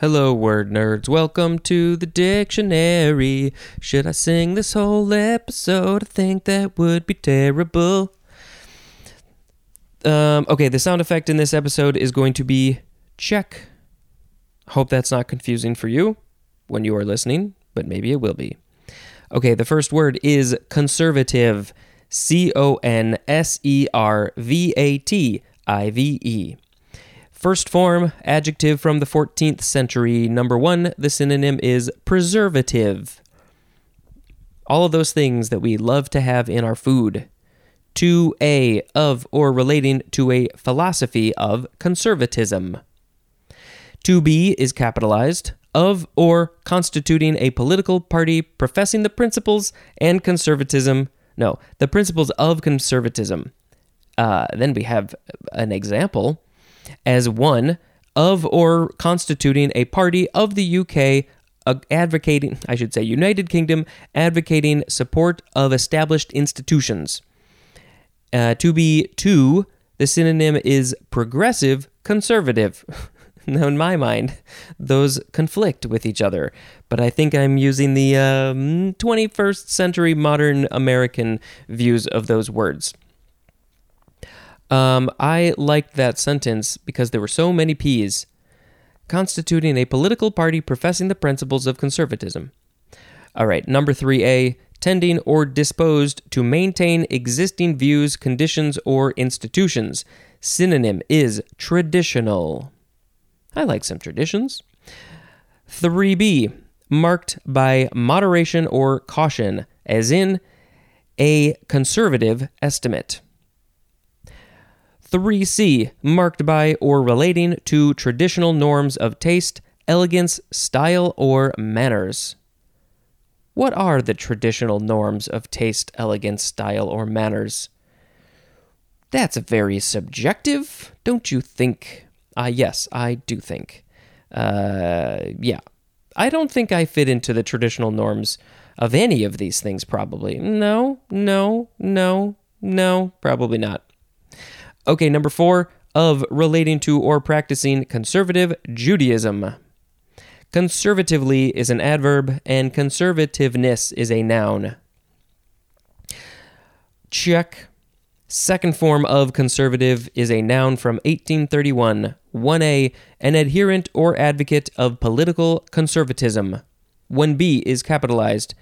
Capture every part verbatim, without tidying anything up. Hello, word nerds. Welcome to the dictionary. Should I sing this whole episode? I think that would be terrible. Um, okay, the sound effect in this episode is going to be check. Hope that's not confusing for you when you are listening, but maybe it will be. Okay, the first word is conservative. C O N S E R V A T I V E. First form, adjective from the fourteenth century. Number one, the synonym is preservative. All of those things that we love to have in our food. To a, of, or relating to a philosophy of conservatism. To be is capitalized. Of or constituting a political party professing the principles and conservatism. No, the principles of conservatism. Uh, then we have an example as one of or constituting a party of the U K uh, advocating, I should say United Kingdom, advocating support of established institutions. Uh, to be to, the synonym is progressive conservative. Now, in my mind, those conflict with each other, but I think I'm using the um, twenty-first century modern American views of those words. Um, I liked that sentence because there were so many P's. Constituting a political party professing the principles of conservatism. All right, number three A, tending or disposed to maintain existing views, conditions, or institutions. Synonym is traditional. I like some traditions. three B, marked by moderation or caution, as in a conservative estimate. three C, marked by or relating to traditional norms of taste, elegance, style, or manners. What are the traditional norms of taste, elegance, style, or manners? That's very subjective, don't you think? Uh, yes, I do think. Uh, yeah. I don't think I fit into the traditional norms of any of these things, probably. No, no, no, no, probably not. Okay, number four, of relating to or practicing conservative Judaism. Conservatively is an adverb, and conservativeness is a noun. Check. Second form of conservative is a noun from eighteen thirty-one. one A, an adherent or advocate of political conservatism. one B is capitalized,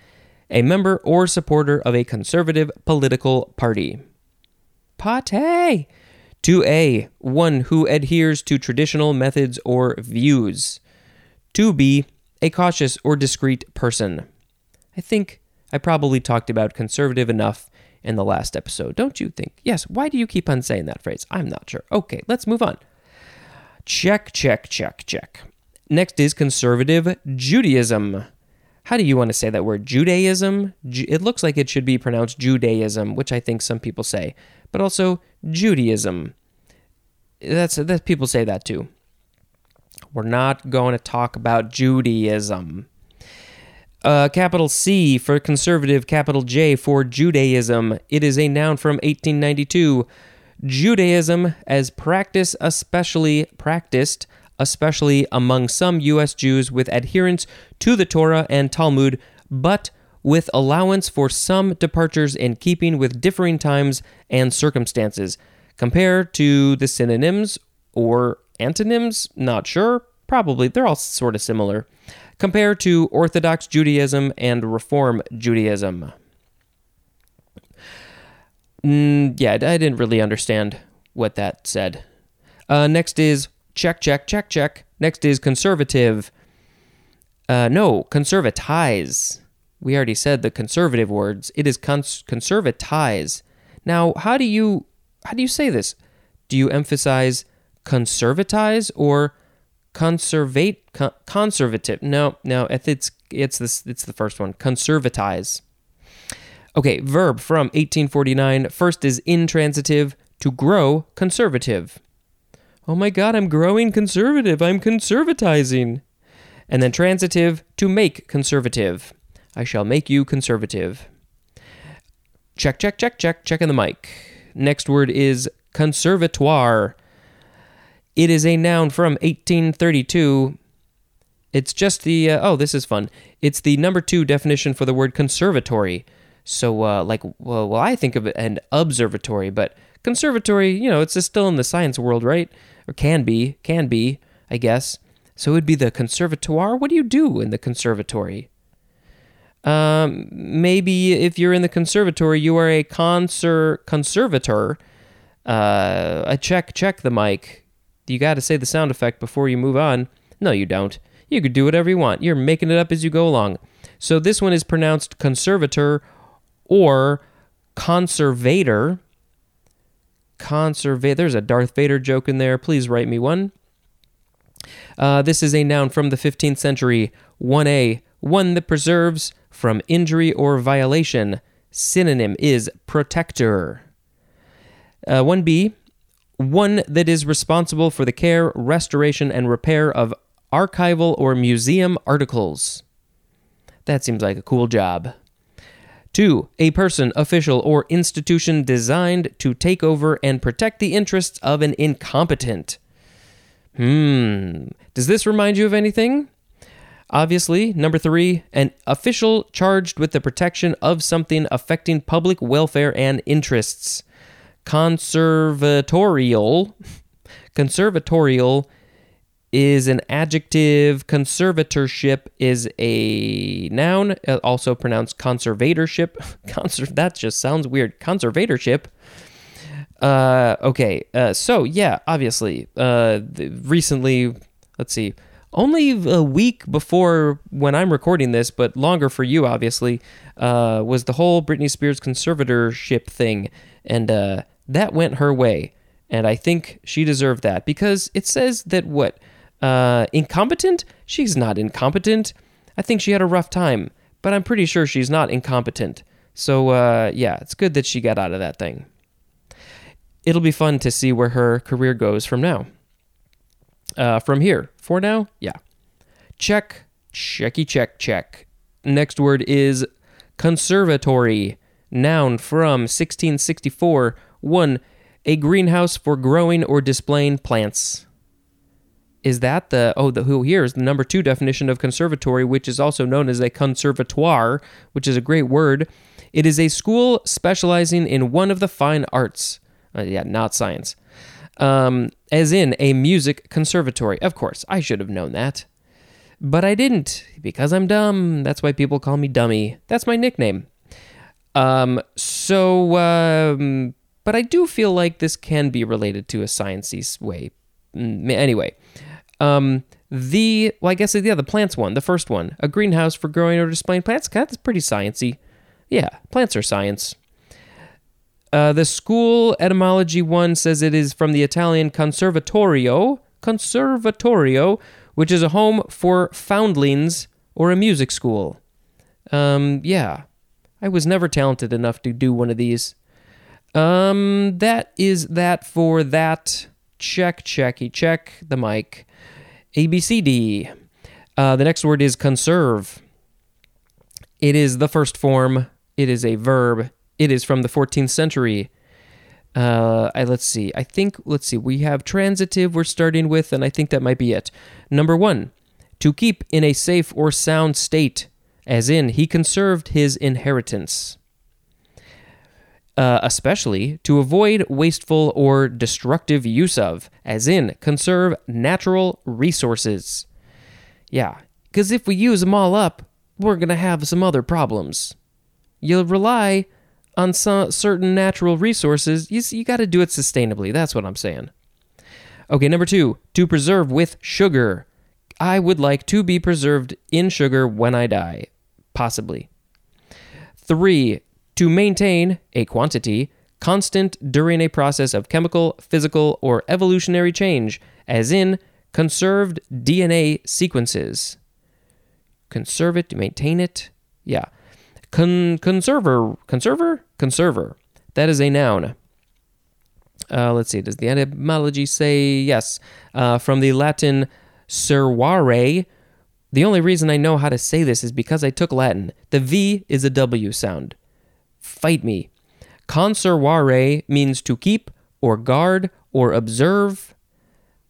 a member or supporter of a conservative political party. Party! two A, one who adheres to traditional methods or views. two B, a cautious or discreet person. I think I probably talked about conservative enough in the last episode, don't you think? Yes, why do you keep on saying that phrase? I'm not sure. Okay, let's move on. Check, check, check, check. Next is conservative Judaism. How do you want to say that word? Judaism? It looks like it should be pronounced Judaism, which I think some people say, but also Judaism. That's that people say that too. We're not going to talk about Judaism. Uh, capital C for conservative, capital J for Judaism. It is a noun from eighteen ninety-two. Judaism as practice, especially practiced, especially among some U S Jews with adherence to the Torah and Talmud, but with allowance for some departures in keeping with differing times and circumstances. Compare to the synonyms or antonyms, not sure. Probably, they're all sort of similar. Compare to Orthodox Judaism and Reform Judaism. Mm, yeah, I didn't really understand what that said. Uh, next is check, check, check, check. Next is conservative. Uh, no, conservatize. We already said the conservative words. It is cons- conservatize. Now, how do you how do you say this? Do you emphasize conservatize or Conservate, con- conservative. No, no, it's it's this. It's the first one. Conservatize. Okay, verb from eighteen forty-nine. First is intransitive, to grow conservative. Oh my God, I'm growing conservative. I'm conservatizing. And then transitive, to make conservative. I shall make you conservative. Check, check, check, check, check in the mic. Next word is conservatoire. It is a noun from eighteen thirty-two. It's just the, uh, oh, this is fun. It's the number two definition for the word conservatory. So, uh, like, well, well, I think of it an observatory, but conservatory, you know, it's just still in the science world, right? Or can be, can be, I guess. So it would be the conservatoire. What do you do in the conservatory? Um, maybe if you're in the conservatory, you are a conser- conservator. Uh, a check, check the mic. You got to say the sound effect before you move on. No, you don't. You could do whatever you want. You're making it up as you go along. So this one is pronounced conservator or conservator. Conservator. There's a Darth Vader joke in there. Please write me one. Uh, this is a noun from the fifteenth century. one A, one that preserves from injury or violation. Synonym is protector. Uh, one B, one that is responsible for the care, restoration, and repair of archival or museum articles. That seems like a cool job. Two, a person, official, or institution designed to take over and protect the interests of an incompetent. Hmm. Does this remind you of anything? Obviously. Number three, an official charged with the protection of something affecting public welfare and interests. Conservatorial. Conservatorial is an adjective. Conservatorship is a noun, also pronounced conservatorship. Conser- that just sounds weird. Conservatorship. Uh, okay, uh, so yeah, obviously, uh, th- recently, let's see, only a week before when I'm recording this, but longer for you, obviously, uh, was the whole Britney Spears conservatorship thing, and uh, that went her way, and I think she deserved that, because it says that, what, uh, incompetent? She's not incompetent. I think she had a rough time, but I'm pretty sure she's not incompetent, so uh, yeah, it's good that she got out of that thing. It'll be fun to see where her career goes from now. Uh, from here. For now? Yeah. Check. Checky, check, check. Next word is conservatory. Noun from sixteen sixty-four. One, a greenhouse for growing or displaying plants. Is that the... Oh, the who here is the number two definition of conservatory, which is also known as a conservatoire, which is a great word. It is a school specializing in one of the fine arts. Uh, yeah, not science. Um, as in a music conservatory. Of course, I should have known that. But I didn't, because I'm dumb. That's why people call me Dummy. That's my nickname. Um, so, um, but I do feel like this can be related to a science-y way. Anyway, um, the, well, I guess, yeah, the plants one, the first one. A greenhouse for growing or displaying plants. That's pretty science-y. Yeah, plants are science. Uh, the school etymology one says it is from the Italian conservatorio, conservatorio, which is a home for foundlings or a music school. Um, yeah, I was never talented enough to do one of these. Um, that is that for that. Check, checky, check the mic. A, B, C, D. Uh, the next word is conserve. It is the first form. It is a verb. It is from the fourteenth century. Uh, I, let's see. I think, let's see. We have transitive we're starting with, and I think that might be it. Number one, to keep in a safe or sound state, as in he conserved his inheritance. Uh, especially to avoid wasteful or destructive use of, as in conserve natural resources. Yeah, because if we use them all up, we're going to have some other problems. You'll rely... on some certain natural resources, you, you got to do it sustainably. That's what I'm saying. Okay, number two, to preserve with sugar. I would like to be preserved in sugar when I die, possibly. Three, to maintain a quantity constant during a process of chemical, physical, or evolutionary change, as in conserved D N A sequences. Conserve it, maintain it. Yeah. Con- conserver, conserver, conserver. That is a noun. Uh, let's see, does the etymology say yes? Uh, from the Latin servare. The only reason I know how to say this is because I took Latin. The V is a W sound. Fight me. Conservare means to keep or guard or observe,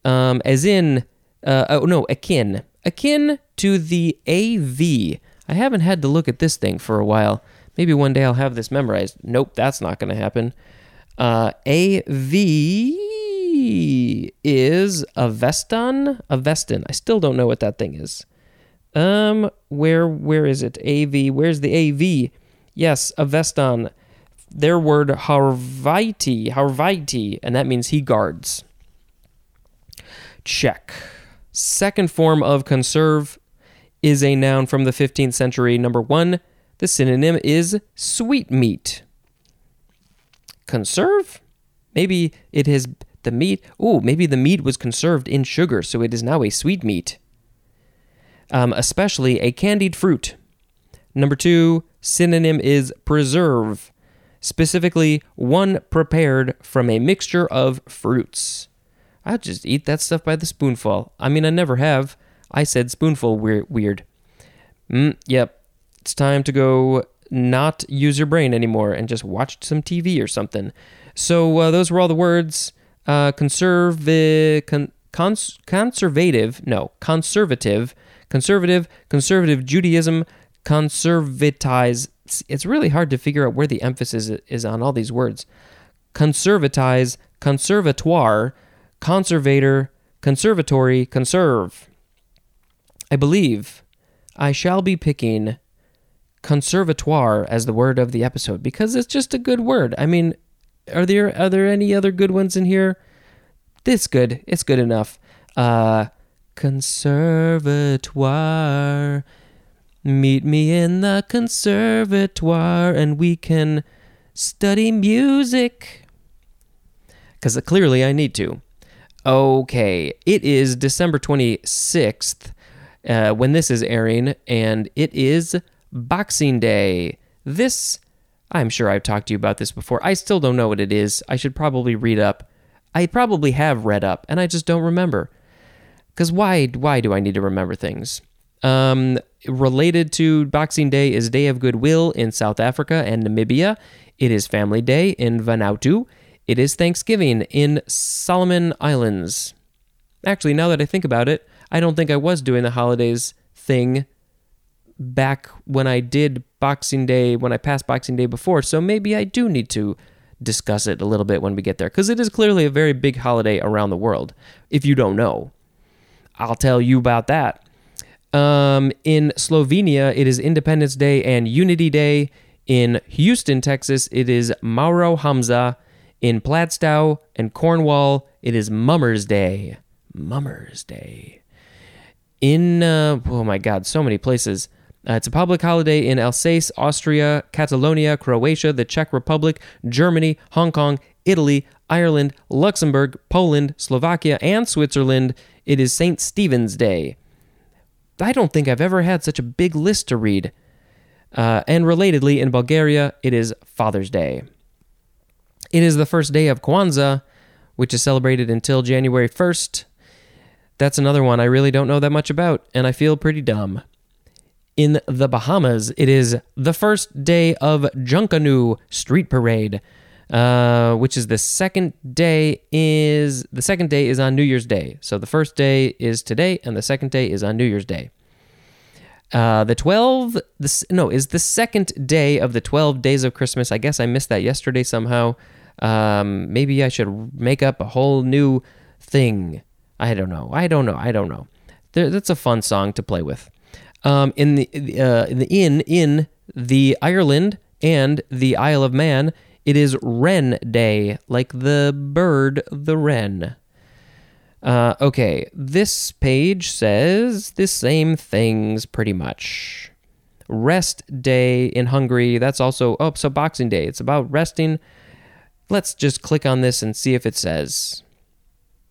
um, as in, uh, oh no, akin. akin to the A V. I haven't had to look at this thing for a while. Maybe one day I'll have this memorized. Nope, that's not going to happen. Uh, A V is Avestan. Avestan. I still don't know what that thing is. Um, where where is it? A V. Where's the A V? Yes, Avestan. Their word Harvaiti. Harvaiti, and that means he guards. Check. Second form of conserve is a noun from the fifteenth century. Number one, the synonym is sweetmeat. Conserve? Maybe it has the meat. Ooh, maybe the meat was conserved in sugar, so it is now a sweetmeat. Um, especially a candied fruit. Number two, synonym is preserve. Specifically, one prepared from a mixture of fruits. I just eat that stuff by the spoonful. I mean, I never have. I said spoonful weird. weird. Mm, yep. It's time to go not use your brain anymore and just watch some T V or something. So uh, those were all the words. Uh, conservi- con- cons- conservative. No, conservative. Conservative. Conservative Judaism. Conservatize. It's really hard to figure out where the emphasis is on all these words. Conservatize, conservatoire, conservator, conservatory, conserve. I believe I shall be picking conservatoire as the word of the episode because it's just a good word. I mean, are there are there any other good ones in here? This good. It's good enough. Uh, conservatoire. Meet me in the conservatoire and we can study music. Because clearly I need to. Okay, it is December twenty-sixth uh, when this is airing, and it is Boxing Day. This, I'm sure I've talked to you about this before. I still don't know what it is. I should probably read up. I probably have read up, and I just don't remember. Because why, why do I need to remember things? Um, related to Boxing Day is Day of Goodwill in South Africa and Namibia. It is Family Day in Vanuatu. It is Thanksgiving in Solomon Islands. Actually, now that I think about it, I don't think I was doing the holidays thing back when I did Boxing Day, when I passed Boxing Day before. So maybe I do need to discuss it a little bit when we get there, because it is clearly a very big holiday around the world. If you don't know, I'll tell you about that. Um, in Slovenia, it is Independence Day and Unity Day. In Houston, Texas, it is Mauro Hamza. In Plattstow and Cornwall, it is Mummers Day. Mummers Day. In, uh, oh my God, so many places. Uh, it's a public holiday in Alsace, Austria, Catalonia, Croatia, the Czech Republic, Germany, Hong Kong, Italy, Ireland, Luxembourg, Poland, Slovakia, and Switzerland. It is Saint Stephen's Day. I don't think I've ever had such a big list to read. Uh, and relatedly, in Bulgaria, it is Father's Day. It is the first day of Kwanzaa, which is celebrated until January first. That's another one I really don't know that much about, and I feel pretty dumb. In the Bahamas, it is the first day of Junkanoo Street Parade, uh, which is the second day is the second day is on New Year's Day. So the first day is today, and the second day is on New Year's Day. Uh, the twelve, the, no, is the second day of the twelve days of Christmas. I guess I missed that yesterday somehow. Um, maybe I should make up a whole new thing. I don't know. I don't know. I don't know. There, that's a fun song to play with. Um, in the uh, in the in in the Ireland and the Isle of Man, it is Wren Day, like the bird, the wren. Uh, okay, this page says the same things pretty much. Rest Day in Hungary. That's also, oh, so Boxing Day. It's about resting. Let's just click on this and see if it says.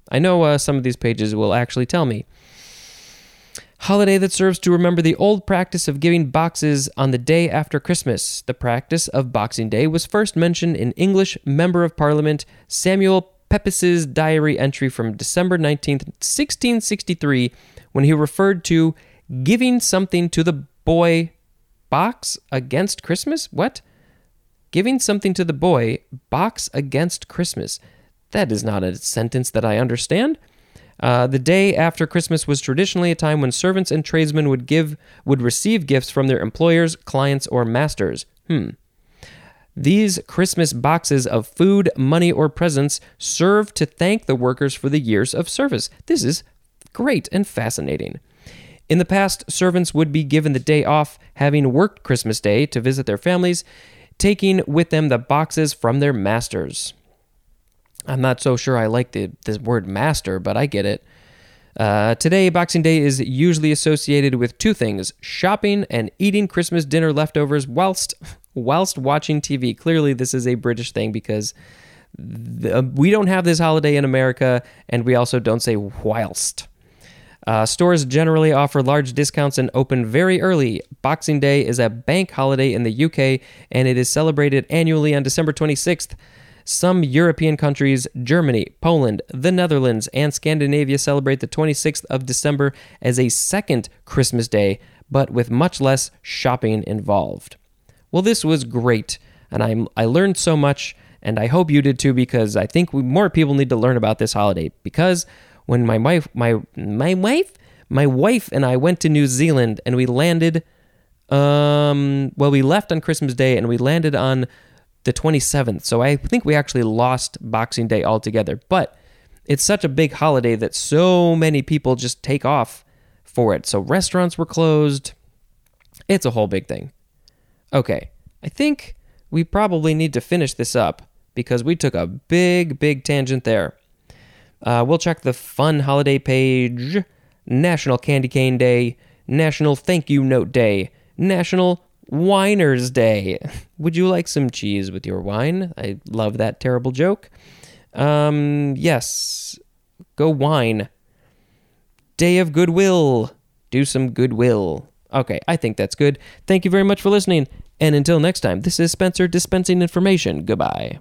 I know uh, some of these pages will actually tell me. Holiday that serves to remember the old practice of giving boxes on the day after Christmas. The practice of Boxing Day was first mentioned in English Member of Parliament Samuel Pepys's diary entry from December nineteenth, sixteen sixty-three, when he referred to giving something to the boy box against Christmas? What? Giving something to the boy box against Christmas. That is not a sentence that I understand. Uh, the day after Christmas was traditionally a time when servants and tradesmen would give would receive gifts from their employers, clients, or masters. Hmm. These Christmas boxes of food, money, or presents serve to thank the workers for the years of service. This is great and fascinating. In the past, servants would be given the day off, having worked Christmas Day to visit their families, taking with them the boxes from their masters. I'm not so sure I like the, the word master, but I get it. Uh, today, Boxing Day is usually associated with two things: shopping and eating Christmas dinner leftovers whilst whilst watching T V. Clearly, this is a British thing because the, uh, we don't have this holiday in America, and we also don't say whilst. Uh, stores generally offer large discounts and open very early. Boxing Day is a bank holiday in the U K, and it is celebrated annually on December twenty-sixth. Some European countries, Germany, Poland, the Netherlands, and Scandinavia celebrate the twenty-sixth of December as a second Christmas Day, but with much less shopping involved. Well, this was great, and I I learned so much, and I hope you did too, because I think we, more people need to learn about this holiday, because when my wife, my my wife, my wife and I went to New Zealand, and we landed, um, well, we left on Christmas Day, and we landed on the twenty-seventh. So I think we actually lost Boxing Day altogether. But it's such a big holiday that so many people just take off for it. So restaurants were closed. It's a whole big thing. Okay, I think we probably need to finish this up because we took a big, big tangent there. Uh, we'll check the fun holiday page. National Candy Cane Day. National Thank You Note Day. National Winers Day. Would you like some cheese with your wine? I love that terrible joke. Um, yes. Go wine. Day of Goodwill. Do some goodwill. Okay, I think that's good. Thank you very much for listening. And until next time, this is Spencer dispensing information. Goodbye.